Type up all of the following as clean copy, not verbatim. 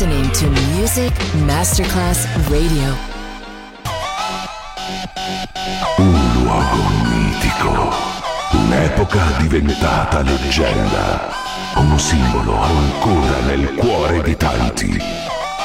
listening to Music Masterclass Radio. Un luogo mitico, un'epoca diventata leggenda, un simbolo ancora nel cuore di tanti.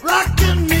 Rockin'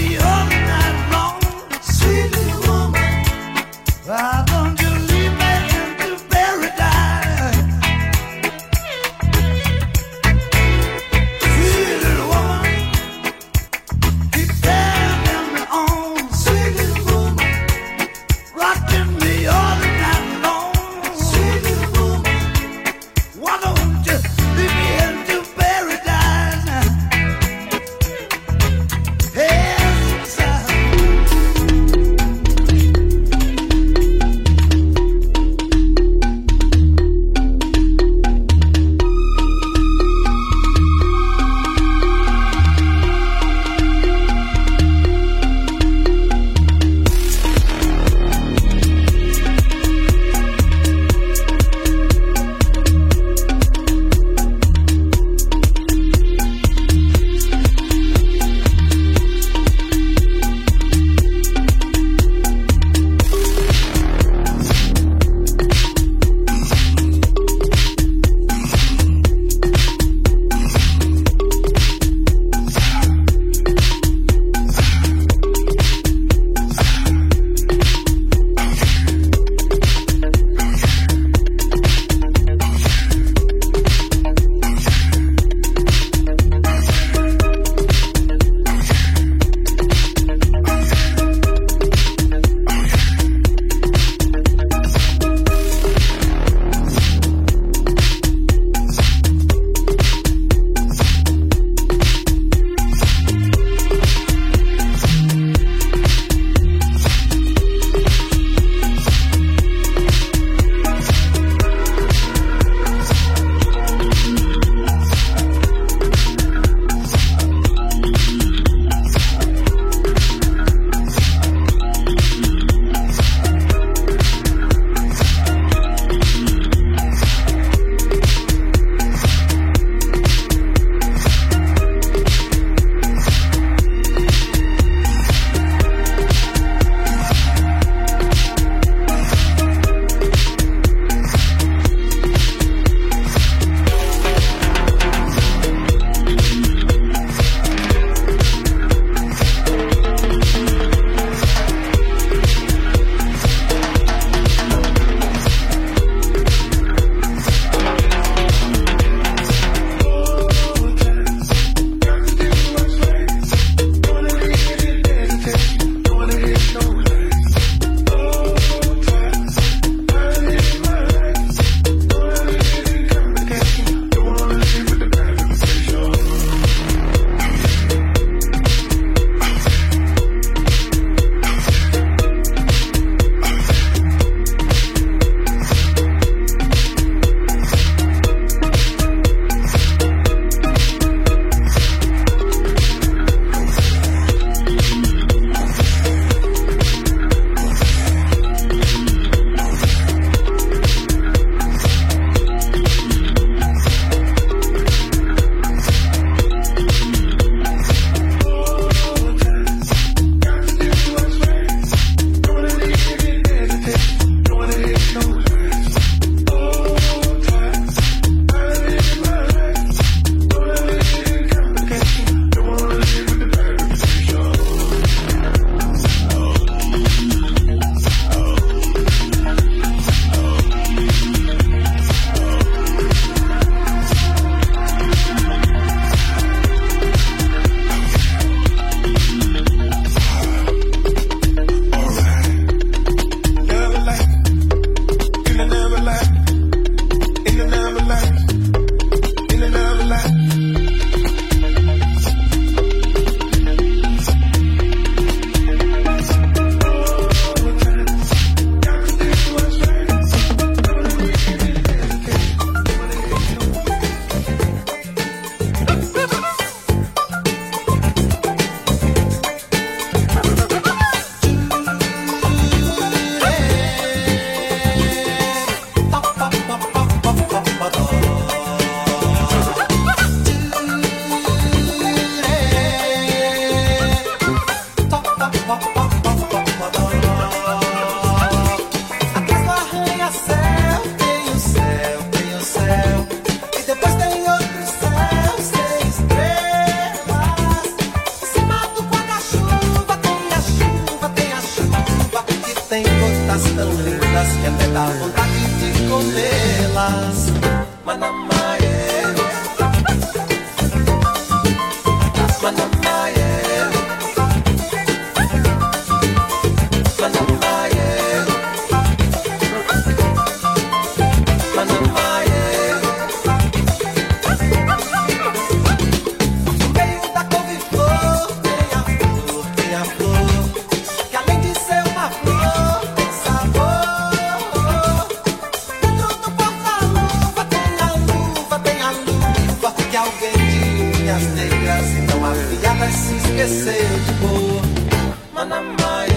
tengo tan lindas que até dá vontade de comê-las. Manamaie, Manamaie, Manamaie, Manamaie. No meio da couve-flor tem a flor, que além de ser uma flor tem sabor. Dentro do porta-luva tem a luva, que alguém de unhas negras e não afiadas se esqueceu de pôr. Manamaie.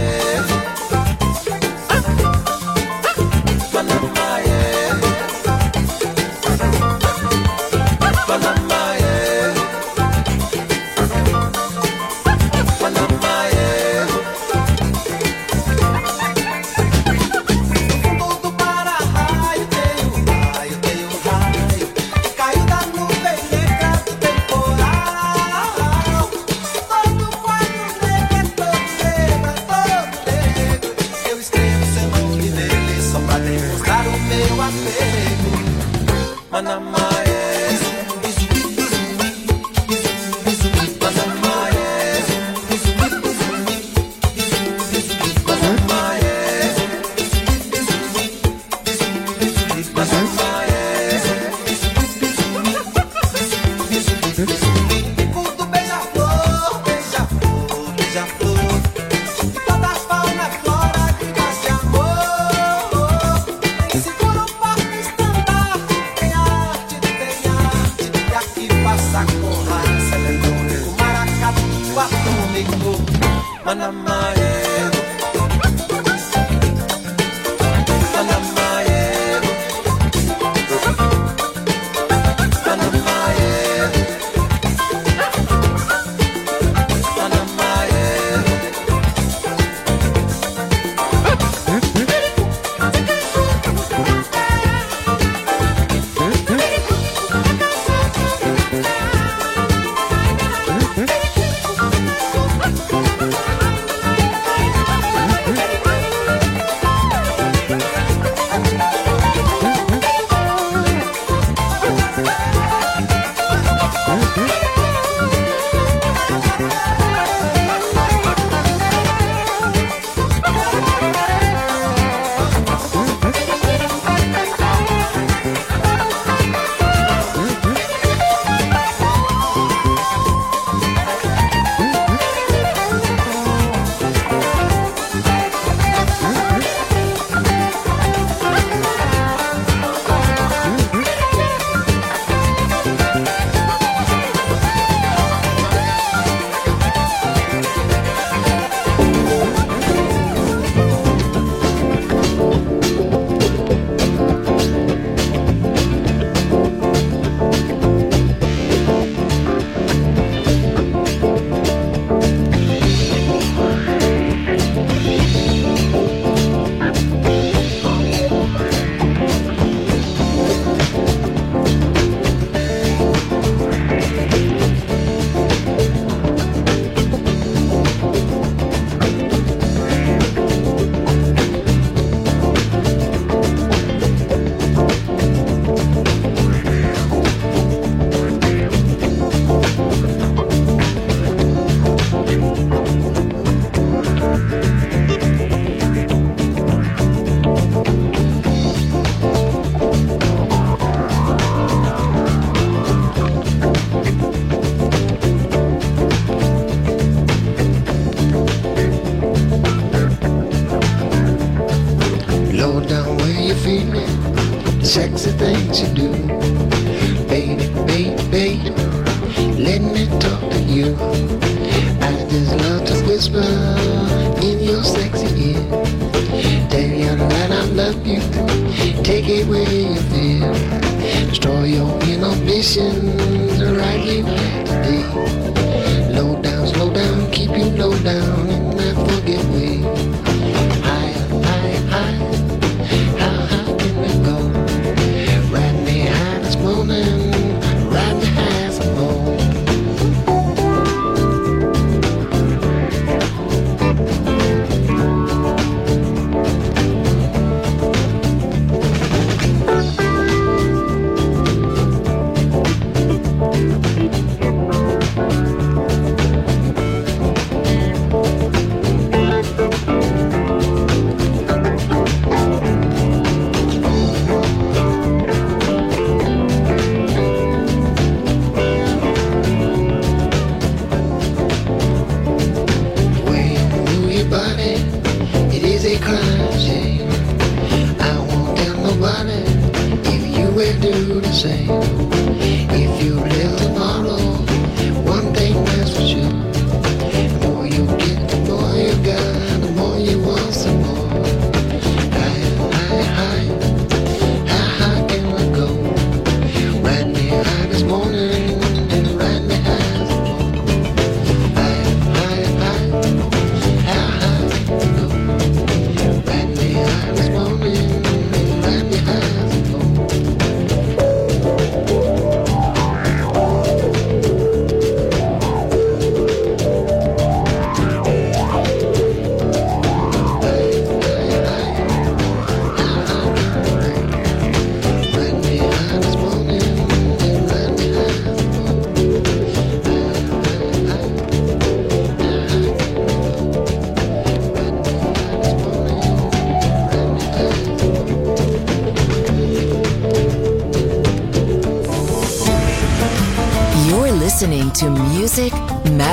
to Music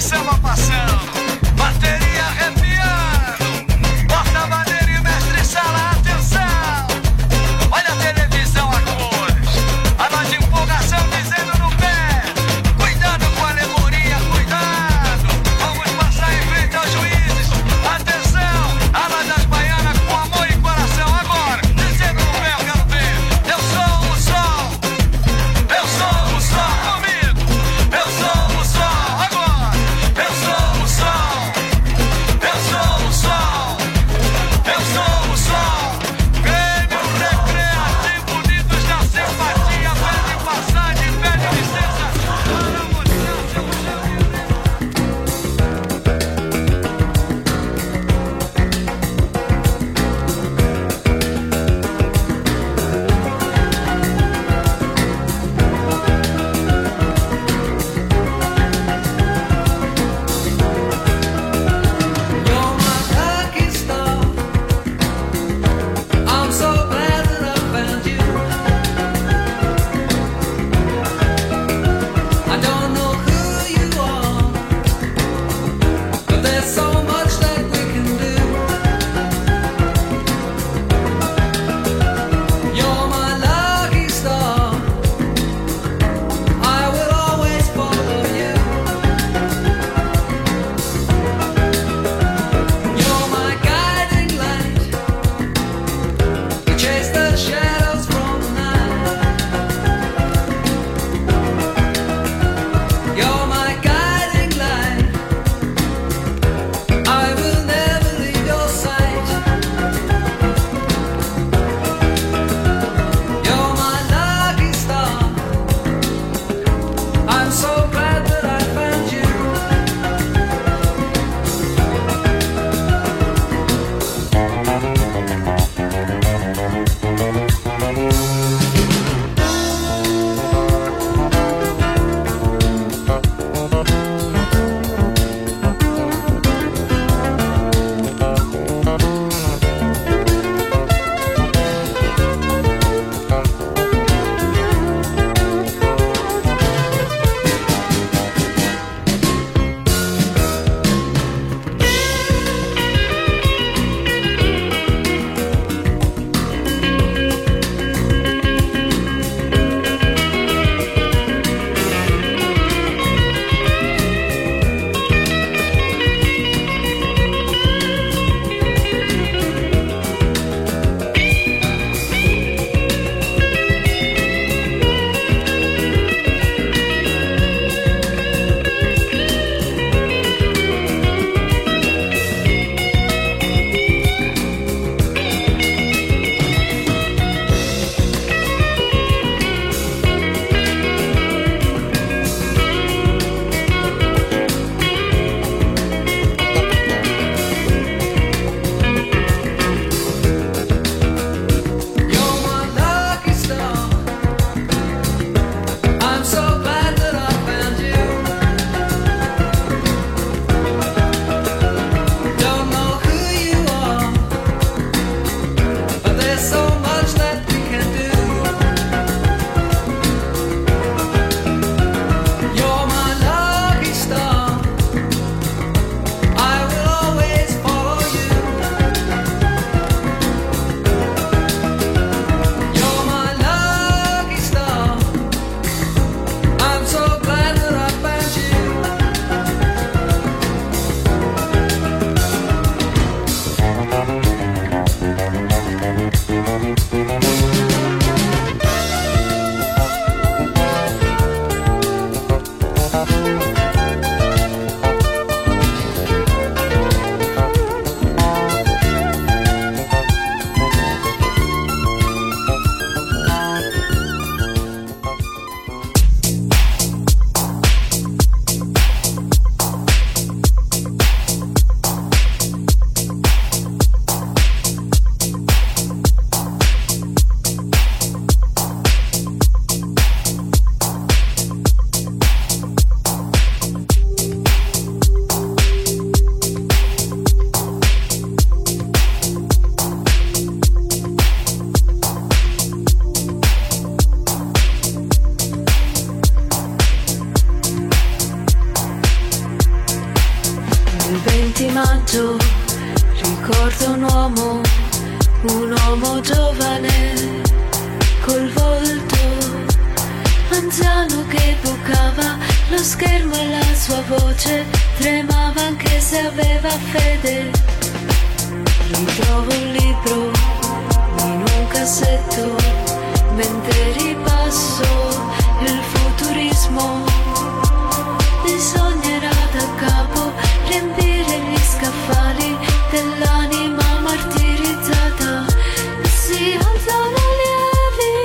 Samba viaggio, ricordo un uomo giovane, col volto anziano che evocava lo schermo e la sua voce tremava anche se aveva fede. Ritrovo un libro in un cassetto, mentre ripasso il futurismo, bisognerà da capo riempire gli scaffali dell'anima martirizzata. Si alzano lievi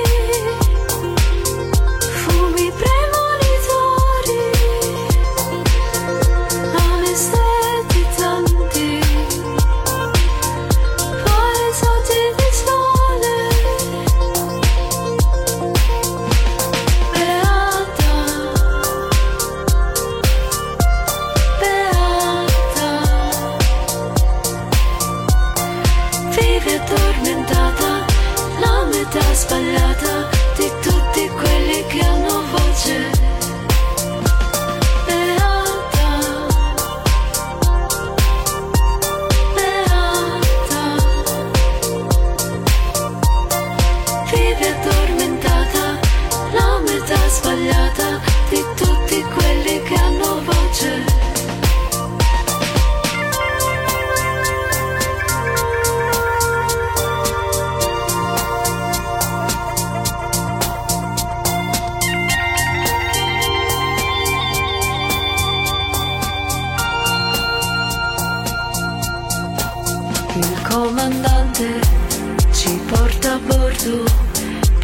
fumi premonitori, anestetizzanti, paesaggi di sole. Beata, vive addormentata, la metà sbagliata di tutti quelli che hanno voce. Beata, beata, vive addormentata, la metà sbagliata di tutti quelli che hanno voce. Comandante ci porta a bordo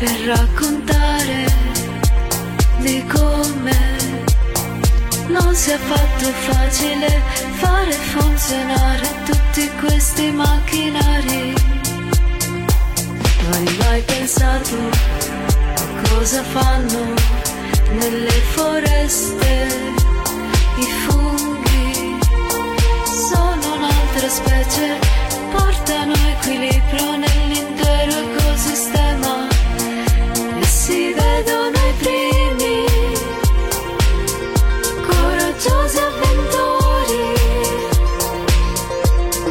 per raccontare di come non sia affatto facile fare funzionare tutti questi macchinari. Non hai mai pensato a cosa fanno nelle foreste i funghi? Sono un'altra specie, portano equilibrio nell'intero ecosistema e si vedono i primi coraggiosi avventori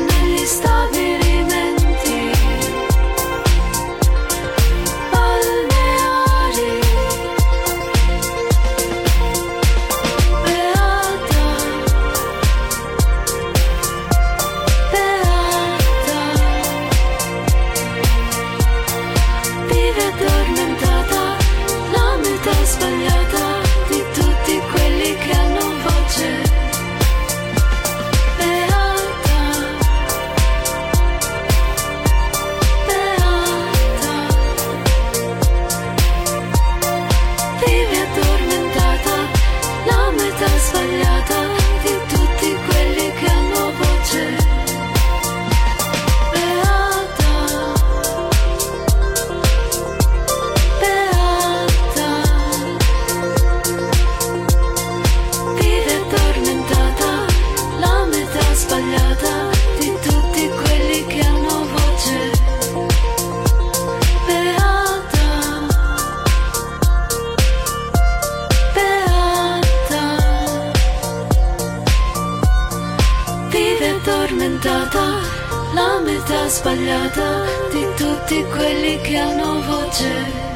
negli stabilimenti balneari. Sbagliata di tutti quelli che hanno voce.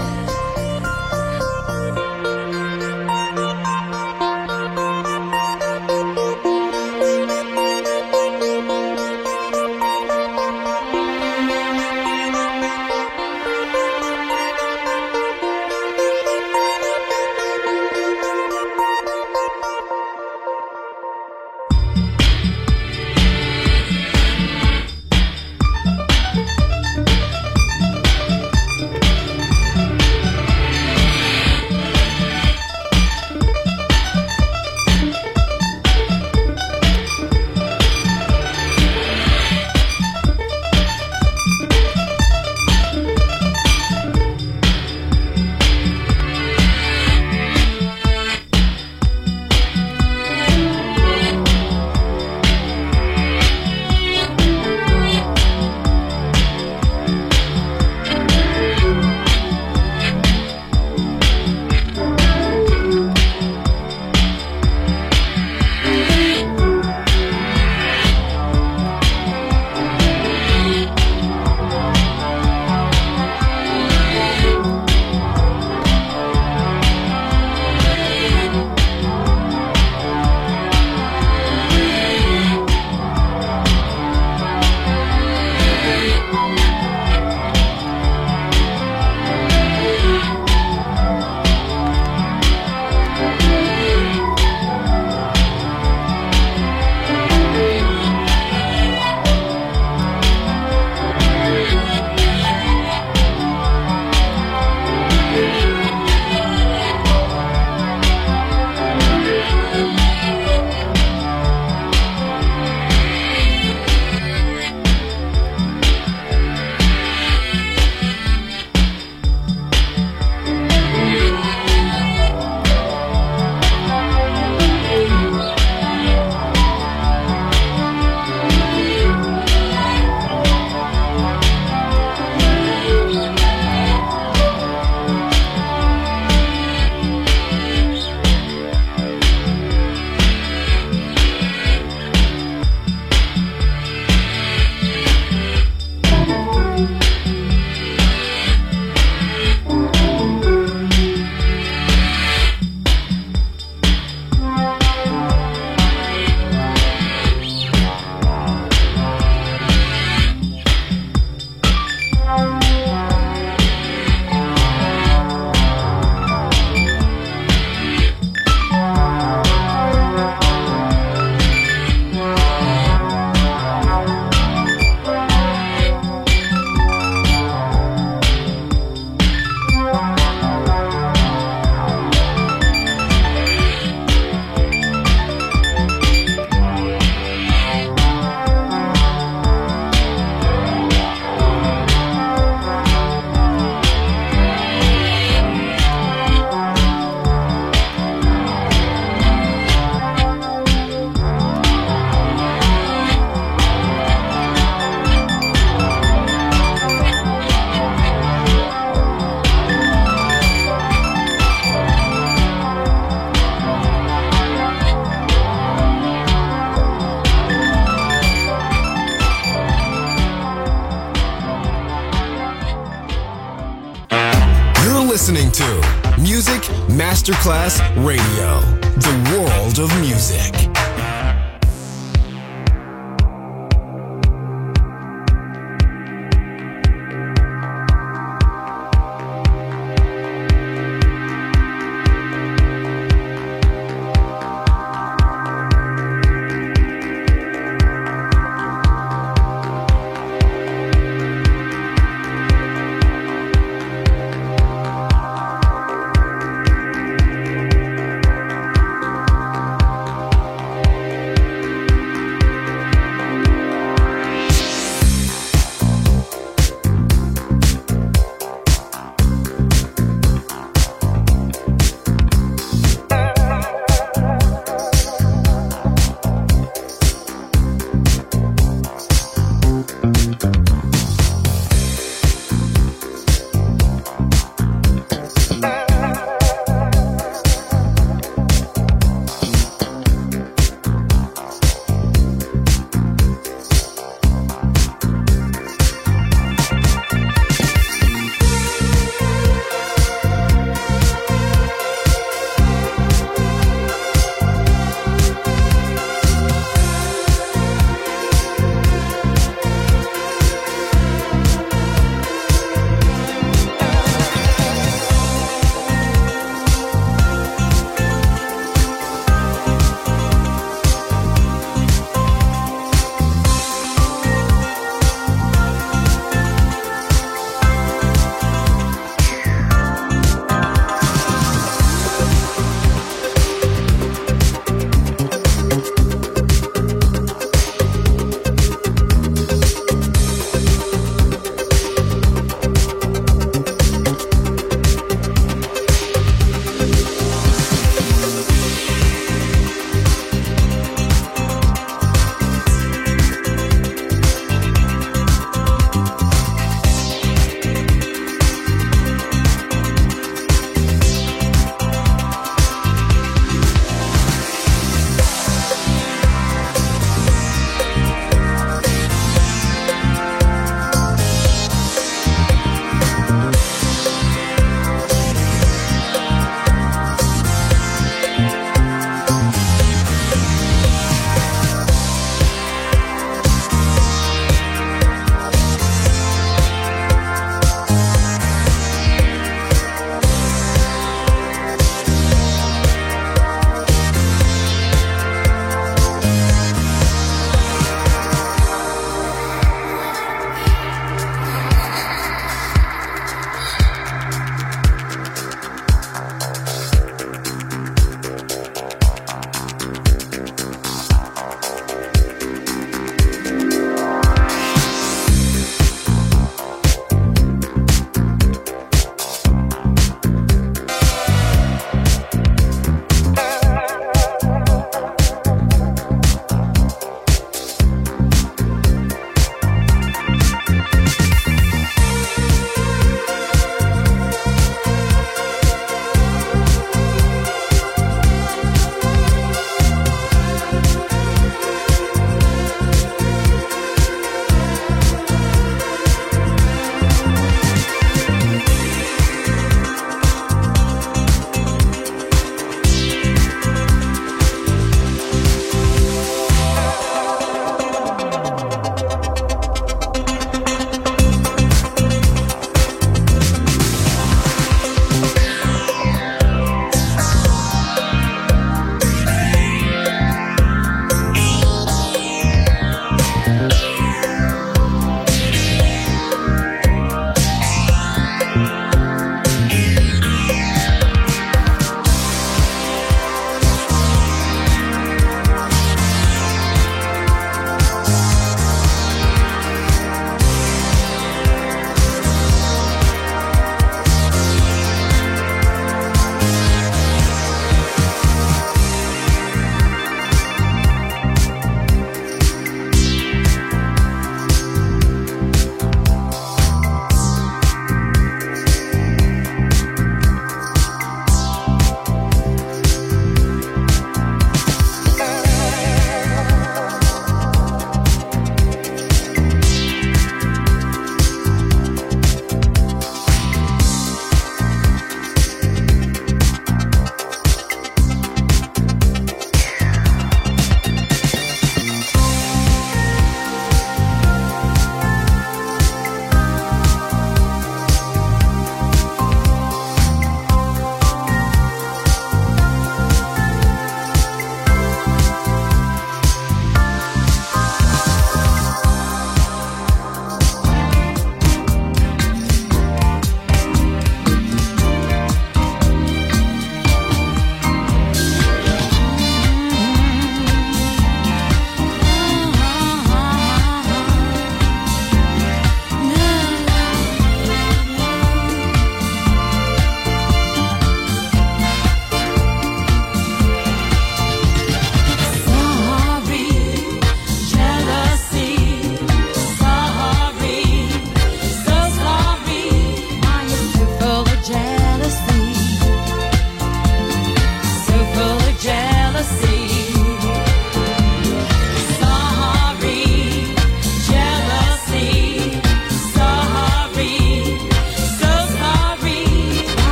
listening to Music Masterclass Radio, the world of music.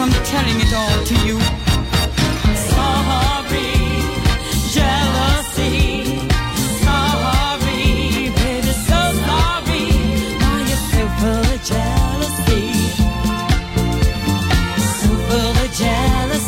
from telling it all to you. Sorry, jealousy. Sorry, baby, so sorry. Now you're so full of jealousy. So full of jealousy.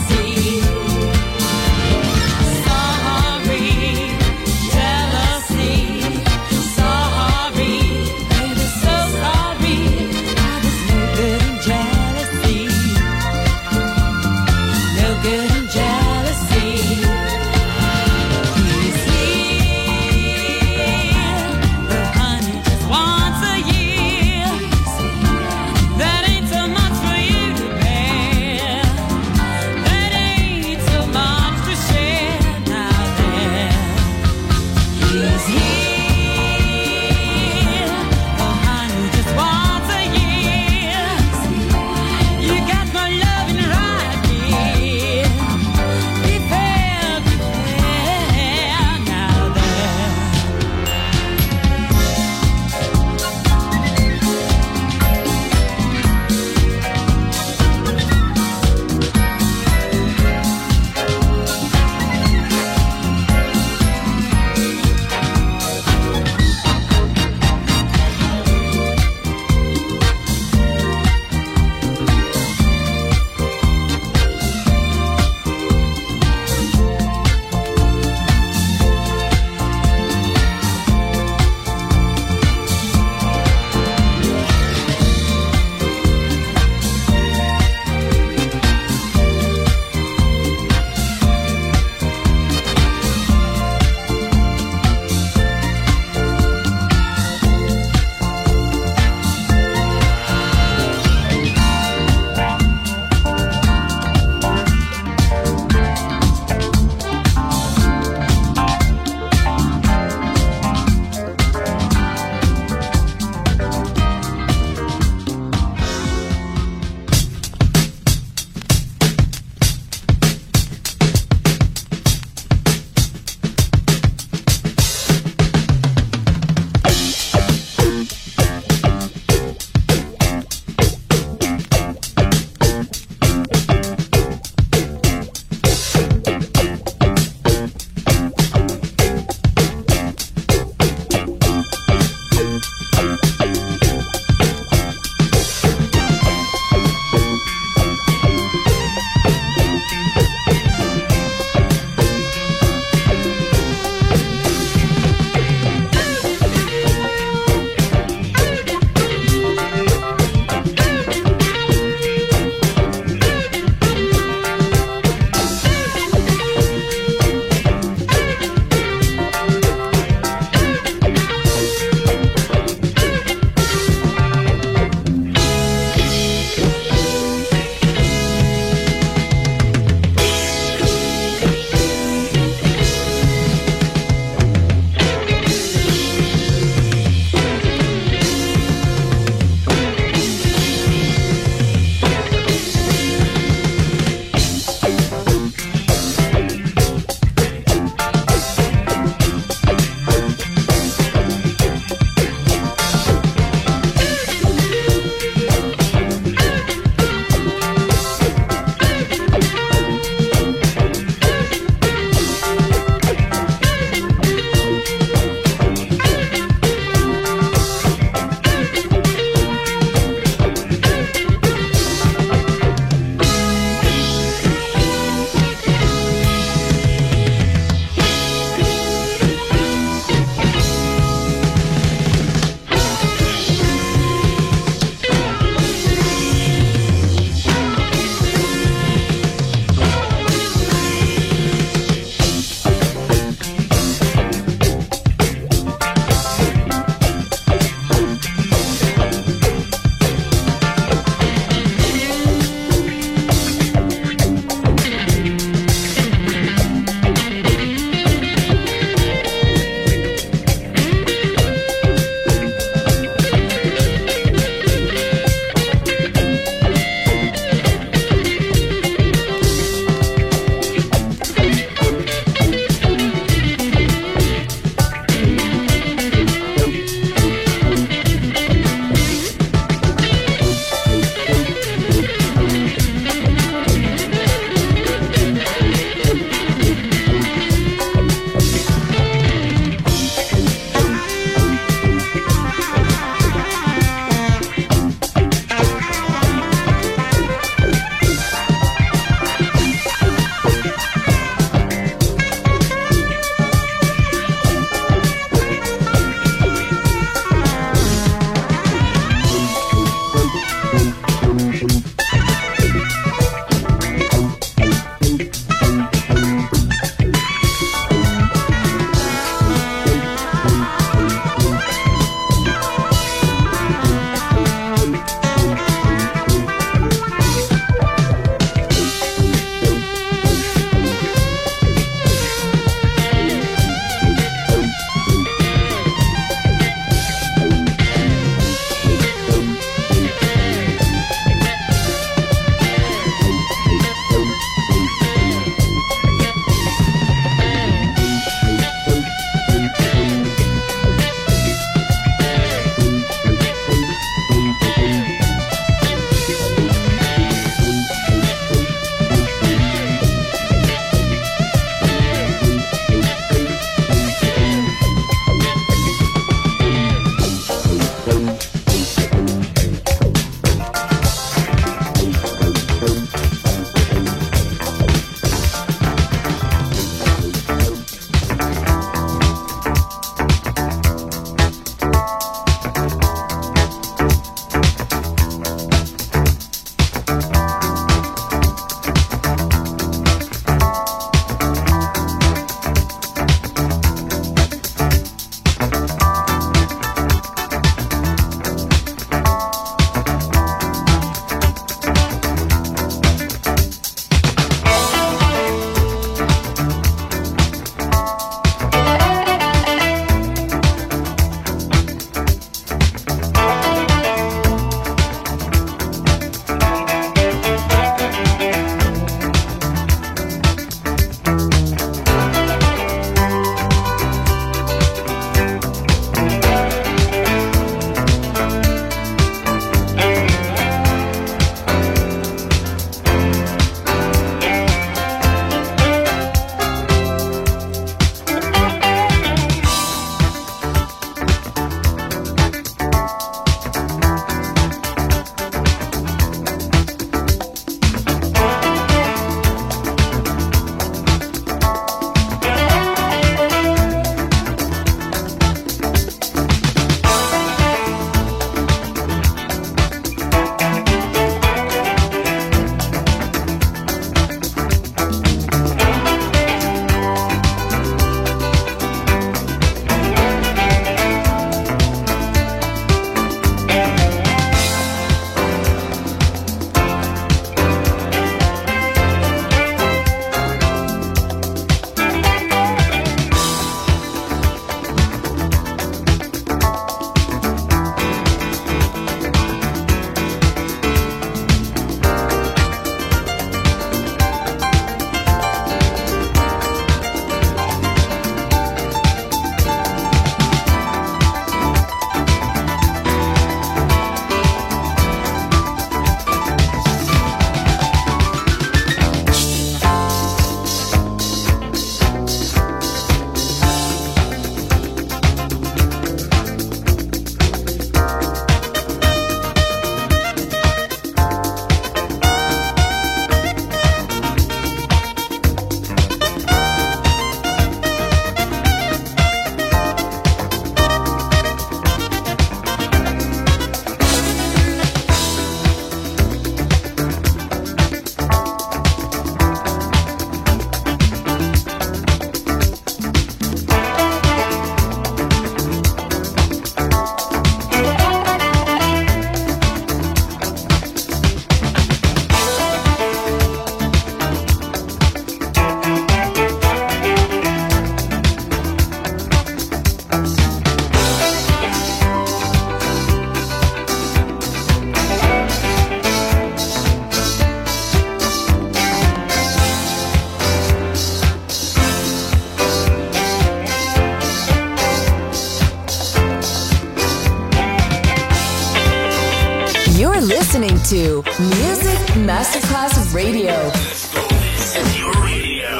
to Music Masterclass Radio. This is your radio.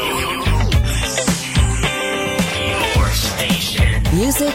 Your station. Music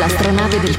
L'astronave del